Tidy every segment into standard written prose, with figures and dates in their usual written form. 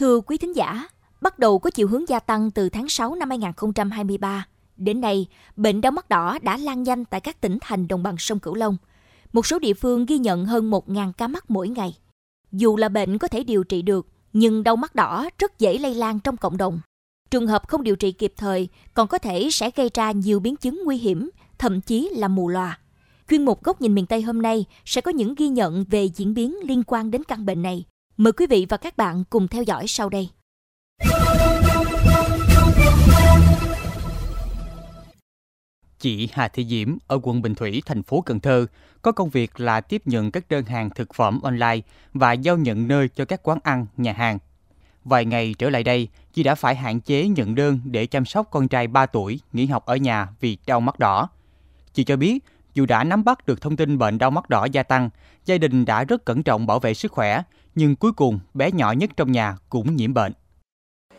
Thưa quý thính giả, bắt đầu có chiều hướng gia tăng từ tháng 6 năm 2023. Đến nay, bệnh đau mắt đỏ đã lan nhanh tại các tỉnh thành đồng bằng sông Cửu Long. Một số địa phương ghi nhận hơn 1.000 ca mắc mỗi ngày. Dù là bệnh có thể điều trị được, nhưng đau mắt đỏ rất dễ lây lan trong cộng đồng. Trường hợp không điều trị kịp thời còn có thể sẽ gây ra nhiều biến chứng nguy hiểm, thậm chí là mù lòa. Chuyên mục Góc nhìn miền Tây hôm nay sẽ có những ghi nhận về diễn biến liên quan đến căn bệnh này. Mời quý vị và các bạn cùng theo dõi sau đây. Chị Hà Thị Diễm ở quận Bình Thủy, thành phố Cần Thơ có công việc là tiếp nhận các đơn hàng thực phẩm online và giao nhận nơi cho các quán ăn, nhà hàng. Vài ngày trở lại đây, chị đã phải hạn chế nhận đơn để chăm sóc con trai 3 tuổi nghỉ học ở nhà vì đau mắt đỏ. Chị cho biết, dù đã nắm bắt được thông tin bệnh đau mắt đỏ gia tăng, gia đình đã rất cẩn trọng bảo vệ sức khỏe, nhưng cuối cùng bé nhỏ nhất trong nhà cũng nhiễm bệnh.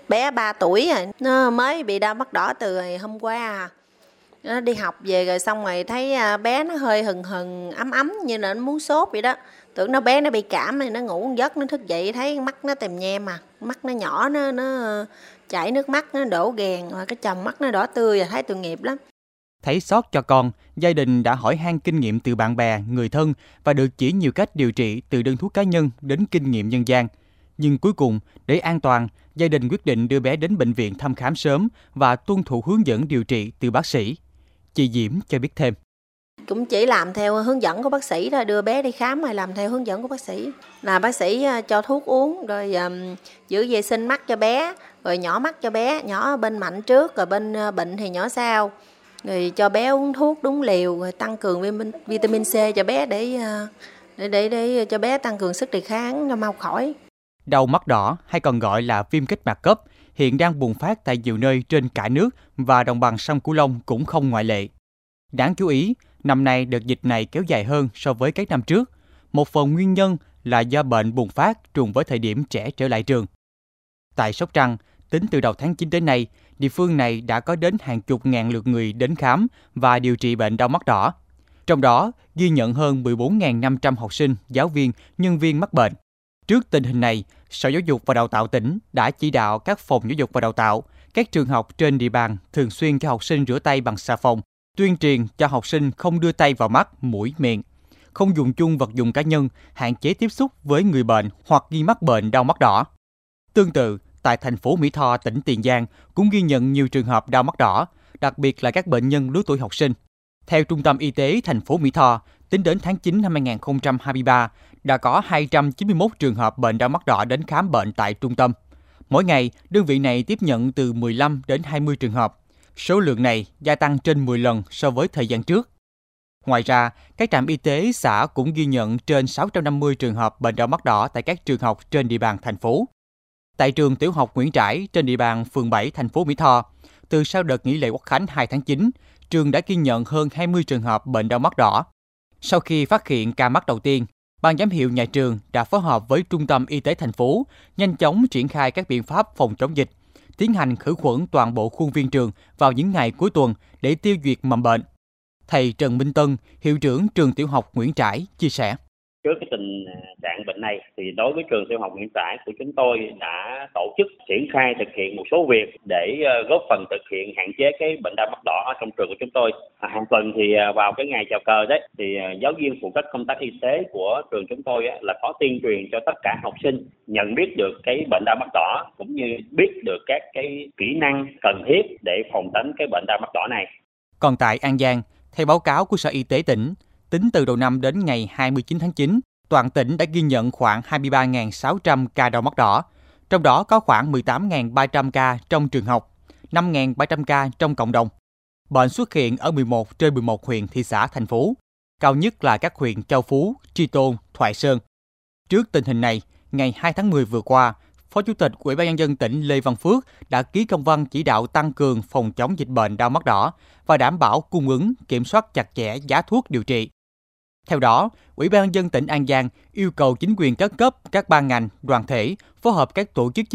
Bé 3 tuổi nó mới bị đau mắt đỏ từ hôm qua. Nó đi học về rồi xong rồi thấy bé nó hơi hừng ấm như là nó muốn sốt vậy đó. Tưởng nó bé nó bị cảm thì nó ngủ một giấc, nó thức dậy thấy mắt nó tèm nhem à. Mắt nó nhỏ, nó chảy nước mắt, nó đổ ghèn, cái tròng mắt nó đỏ tươi và thấy tội nghiệp lắm. Thấy xót cho con, gia đình đã hỏi han kinh nghiệm từ bạn bè, người thân và được chỉ nhiều cách điều trị từ đơn thuốc cá nhân đến kinh nghiệm dân gian. Nhưng cuối cùng, để an toàn, gia đình quyết định đưa bé đến bệnh viện thăm khám sớm và tuân thủ hướng dẫn điều trị từ bác sĩ. Chị Diễm cho biết thêm. Cũng chỉ làm theo hướng dẫn của bác sĩ thôi, đưa bé đi khám rồi làm theo hướng dẫn của bác sĩ. Là bác sĩ cho thuốc uống, rồi giữ vệ sinh mắt cho bé, rồi nhỏ mắt cho bé, nhỏ bên mạnh trước, rồi bên bệnh thì nhỏ sau. Rồi cho bé uống thuốc đúng liều, rồi tăng cường vitamin C cho bé để cho bé tăng cường sức đề kháng cho mau khỏi. Đau mắt đỏ hay còn gọi là viêm kết mạc cấp hiện đang bùng phát tại nhiều nơi trên cả nước và đồng bằng sông Cửu Long cũng không ngoại lệ. Đáng chú ý, năm nay đợt dịch này kéo dài hơn so với các năm trước. Một phần nguyên nhân là do bệnh bùng phát trùng với thời điểm trẻ trở lại trường. Tại Sóc Trăng, tính từ đầu tháng 9 đến nay, địa phương này đã có đến hàng chục ngàn lượt người đến khám và điều trị bệnh đau mắt đỏ. Trong đó, ghi nhận hơn 14.500 học sinh, giáo viên, nhân viên mắc bệnh. Trước tình hình này, Sở Giáo dục và Đào tạo tỉnh đã chỉ đạo các phòng giáo dục và đào tạo, các trường học trên địa bàn thường xuyên cho học sinh rửa tay bằng xà phòng, tuyên truyền cho học sinh không đưa tay vào mắt, mũi, miệng, không dùng chung vật dụng cá nhân, hạn chế tiếp xúc với người bệnh hoặc nghi mắc bệnh đau mắt đỏ. Tương tự, tại thành phố Mỹ Tho, tỉnh Tiền Giang cũng ghi nhận nhiều trường hợp đau mắt đỏ, đặc biệt là các bệnh nhân lứa tuổi học sinh. Theo Trung tâm Y tế thành phố Mỹ Tho, tính đến tháng 9 năm 2023, đã có 291 trường hợp bệnh đau mắt đỏ đến khám bệnh tại trung tâm. Mỗi ngày, đơn vị này tiếp nhận từ 15 đến 20 trường hợp. Số lượng này gia tăng trên 10 lần so với thời gian trước. Ngoài ra, các trạm y tế xã cũng ghi nhận trên 650 trường hợp bệnh đau mắt đỏ tại các trường học trên địa bàn thành phố. Tại trường tiểu học Nguyễn Trãi trên địa bàn phường 7 thành phố Mỹ Tho, từ sau đợt nghỉ lễ Quốc khánh 2 tháng 9, trường đã ghi nhận hơn 20 trường hợp bệnh đau mắt đỏ. Sau khi phát hiện ca mắc đầu tiên, Ban giám hiệu nhà trường đã phối hợp với Trung tâm Y tế thành phố nhanh chóng triển khai các biện pháp phòng chống dịch, tiến hành khử khuẩn toàn bộ khuôn viên trường vào những ngày cuối tuần để tiêu diệt mầm bệnh. Thầy Trần Minh Tân, hiệu trưởng trường tiểu học Nguyễn Trãi, chia sẻ. Trước cái tình trạng bệnh này, thì đối với trường tiểu học Nguyễn Trãi của chúng tôi đã tổ chức triển khai thực hiện một số việc để góp phần thực hiện hạn chế cái bệnh đau mắt đỏ trong trường của chúng tôi. Hàng tuần thì vào cái ngày chào cờ đấy, thì giáo viên phụ trách công tác y tế của trường chúng tôi là có tuyên truyền cho tất cả học sinh nhận biết được cái bệnh đau mắt đỏ cũng như biết được các cái kỹ năng cần thiết để phòng tránh cái bệnh đau mắt đỏ này. Còn tại An Giang, theo báo cáo của Sở Y tế tỉnh, tính từ đầu năm đến ngày 29 tháng 9, toàn tỉnh đã ghi nhận khoảng 23.600 ca đau mắt đỏ, trong đó có khoảng 18.300 ca trong trường học, 5.700 ca trong cộng đồng. Bệnh xuất hiện ở 11 trên 11 huyện, thị xã, thành phố, cao nhất là các huyện Châu Phú, Tri Tôn, Thoại Sơn. Trước tình hình này, ngày 2 tháng 10 vừa qua, Phó Chủ tịch Ủy ban nhân dân tỉnh Lê Văn Phước đã ký công văn chỉ đạo tăng cường phòng chống dịch bệnh đau mắt đỏ và đảm bảo cung ứng, kiểm soát chặt chẽ giá thuốc điều trị. Theo đó, Ủy ban nhân dân tỉnh An Giang yêu cầu chính quyền các cấp, các ban ngành, đoàn thể phối hợp các tổ chức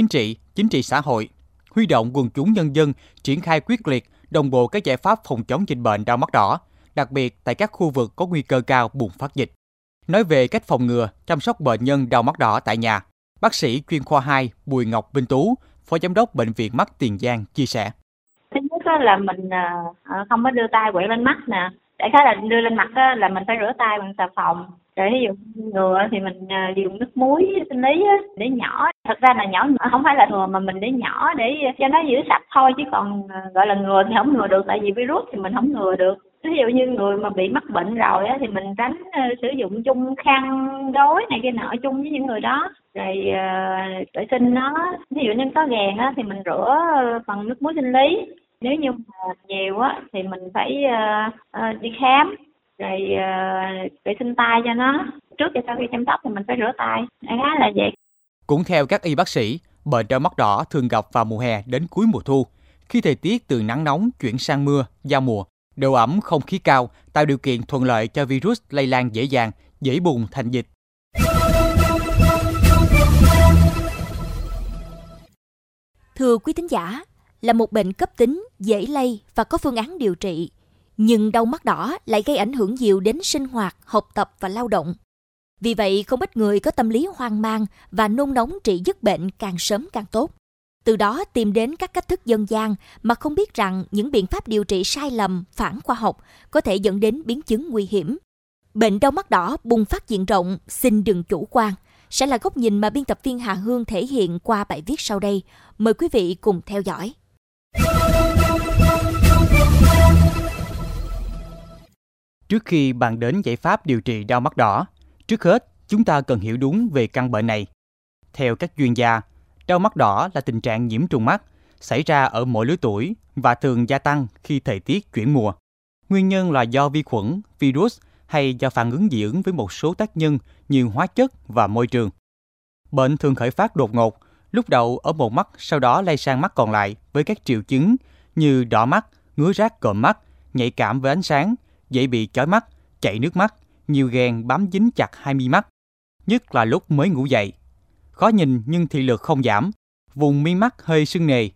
chính trị xã hội, huy động quần chúng nhân dân triển khai quyết liệt, đồng bộ các giải pháp phòng chống dịch bệnh đau mắt đỏ, đặc biệt tại các khu vực có nguy cơ cao bùng phát dịch. Nói về cách phòng ngừa, chăm sóc bệnh nhân đau mắt đỏ tại nhà, Bác sĩ chuyên khoa 2 Bùi Ngọc Minh Tú, Phó Giám đốc Bệnh viện Mắt Tiền Giang chia sẻ. Thứ nhất là mình không có đưa tay quẹt lên mắt nè. Đại khái là đưa lên mặt là mình phải rửa tay bằng xà phòng. Để ví dụ ngừa thì mình dùng nước muối sinh lý để nhỏ. Thật ra là nhỏ không phải là ngừa mà mình để nhỏ để cho nó giữ sạch thôi. Chứ còn gọi là ngừa thì không ngừa được. Tại vì virus thì mình không ngừa được. Ví dụ như người mà bị mắc bệnh rồi thì mình tránh sử dụng chung khăn gối này kia nọ chung với những người đó. Rồi vệ sinh nó. Ví dụ như có ghèn thì mình rửa bằng nước muối sinh lý. Nếu như nhiều thì mình phải đi khám. Rồi vệ sinh tay cho nó. Trước và sau khi chăm sóc thì mình phải rửa tay. Khá là vậy. Cũng theo các y bác sĩ, bệnh đau mắt đỏ thường gặp vào mùa hè đến cuối mùa thu, khi thời tiết từ nắng nóng chuyển sang mưa, giao mùa. Độ ẩm không khí cao tạo điều kiện thuận lợi cho virus lây lan dễ dàng, dễ bùng thành dịch. Thưa quý thính giả, là một bệnh cấp tính, dễ lây và có phương án điều trị. Nhưng đau mắt đỏ lại gây ảnh hưởng nhiều đến sinh hoạt, học tập và lao động. Vì vậy, không ít người có tâm lý hoang mang và nôn nóng trị dứt bệnh càng sớm càng tốt. Từ đó tìm đến các cách thức dân gian mà không biết rằng những biện pháp điều trị sai lầm, phản khoa học có thể dẫn đến biến chứng nguy hiểm. Bệnh đau mắt đỏ bùng phát diện rộng, xin đừng chủ quan, sẽ là góc nhìn mà biên tập viên Hà Hương thể hiện qua bài viết sau đây. Mời quý vị cùng theo dõi. Trước khi bàn đến giải pháp điều trị đau mắt đỏ, trước hết chúng ta cần hiểu đúng về căn bệnh này. Theo các chuyên gia, đau mắt đỏ là tình trạng nhiễm trùng mắt xảy ra ở mỗi lứa tuổi và thường gia tăng khi thời tiết chuyển mùa. Nguyên nhân là do vi khuẩn, virus hay do phản ứng dị ứng với một số tác nhân như hóa chất và môi trường. Bệnh thường khởi phát đột ngột, lúc đầu ở một mắt sau đó lây sang mắt còn lại với các triệu chứng như đỏ mắt, ngứa rát cộm mắt, nhạy cảm với ánh sáng, dễ bị chói mắt, chảy nước mắt, nhiều ghèn bám dính chặt hai mi mắt, nhất là lúc mới ngủ dậy. Khó nhìn nhưng thị lực không giảm, vùng mi mắt hơi sưng nề.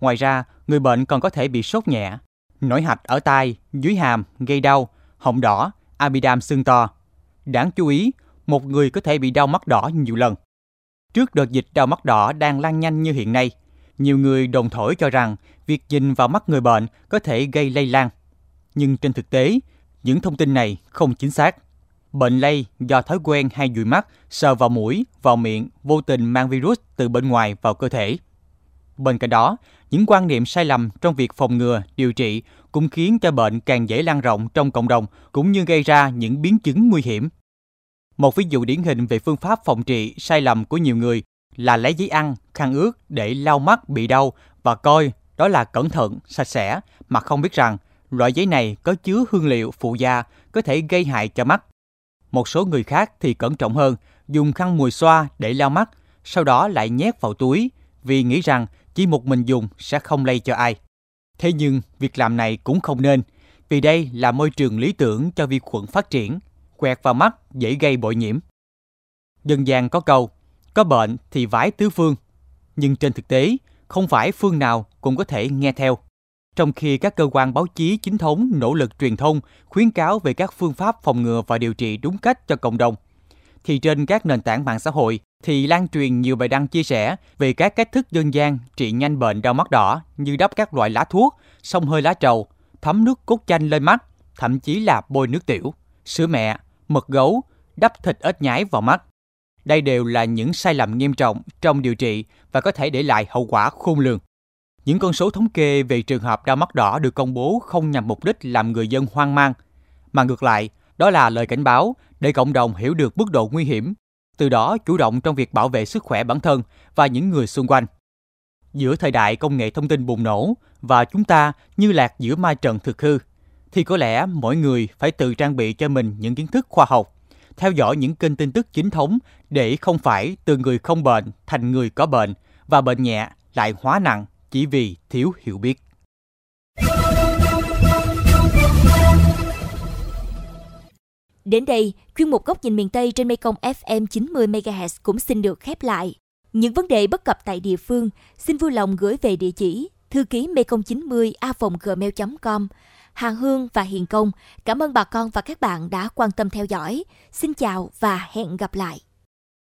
Ngoài ra, người bệnh còn có thể bị sốt nhẹ, nổi hạch ở tai, dưới hàm, gây đau, họng đỏ, amidan sưng to. Đáng chú ý, một người có thể bị đau mắt đỏ nhiều lần. Trước đợt dịch đau mắt đỏ đang lan nhanh như hiện nay, nhiều người đồng thổi cho rằng việc nhìn vào mắt người bệnh có thể gây lây lan. Nhưng trên thực tế, những thông tin này không chính xác. Bệnh lây do thói quen hay dụi mắt, sờ vào mũi, vào miệng, vô tình mang virus từ bên ngoài vào cơ thể. Bên cạnh đó, những quan niệm sai lầm trong việc phòng ngừa, điều trị cũng khiến cho bệnh càng dễ lan rộng trong cộng đồng cũng như gây ra những biến chứng nguy hiểm. Một ví dụ điển hình về phương pháp phòng trị sai lầm của nhiều người là lấy giấy ăn, khăn ướt để lau mắt bị đau và coi đó là cẩn thận, sạch sẽ mà không biết rằng loại giấy này có chứa hương liệu phụ gia có thể gây hại cho mắt. Một số người khác thì cẩn trọng hơn, dùng khăn mùi xoa để lau mắt, sau đó lại nhét vào túi vì nghĩ rằng chỉ một mình dùng sẽ không lây cho ai. Thế nhưng việc làm này cũng không nên, vì đây là môi trường lý tưởng cho vi khuẩn phát triển, quẹt vào mắt dễ gây bội nhiễm. Dân gian có câu, có bệnh thì vái tứ phương, nhưng trên thực tế không phải phương nào cũng có thể nghe theo. Trong khi các cơ quan báo chí chính thống nỗ lực truyền thông khuyến cáo về các phương pháp phòng ngừa và điều trị đúng cách cho cộng đồng, thì trên các nền tảng mạng xã hội thì lan truyền nhiều bài đăng chia sẻ về các cách thức dân gian trị nhanh bệnh đau mắt đỏ như đắp các loại lá thuốc, xông hơi lá trầu, thấm nước cốt chanh lên mắt, thậm chí là bôi nước tiểu, sữa mẹ, mật gấu, đắp thịt ếch nhái vào mắt. Đây đều là những sai lầm nghiêm trọng trong điều trị và có thể để lại hậu quả khôn lường. Những con số thống kê về trường hợp đau mắt đỏ được công bố không nhằm mục đích làm người dân hoang mang, mà ngược lại, đó là lời cảnh báo để cộng đồng hiểu được mức độ nguy hiểm, từ đó chủ động trong việc bảo vệ sức khỏe bản thân và những người xung quanh. Giữa thời đại công nghệ thông tin bùng nổ và chúng ta như lạc giữa ma trận thực hư, thì có lẽ mỗi người phải tự trang bị cho mình những kiến thức khoa học, theo dõi những kênh tin tức chính thống để không phải từ người không bệnh thành người có bệnh và bệnh nhẹ lại hóa nặng. Chỉ vì thiếu hiểu biết. Đến đây, chuyên mục Góc nhìn miền Tây trên Mekong FM 90MHz cũng xin được khép lại. Những vấn đề bất cập tại địa phương, xin vui lòng gửi về địa chỉ thư ký mekong90aphong@gmail.com. Hà Hương và Hiền Công, cảm ơn bà con và các bạn đã quan tâm theo dõi. Xin chào và hẹn gặp lại.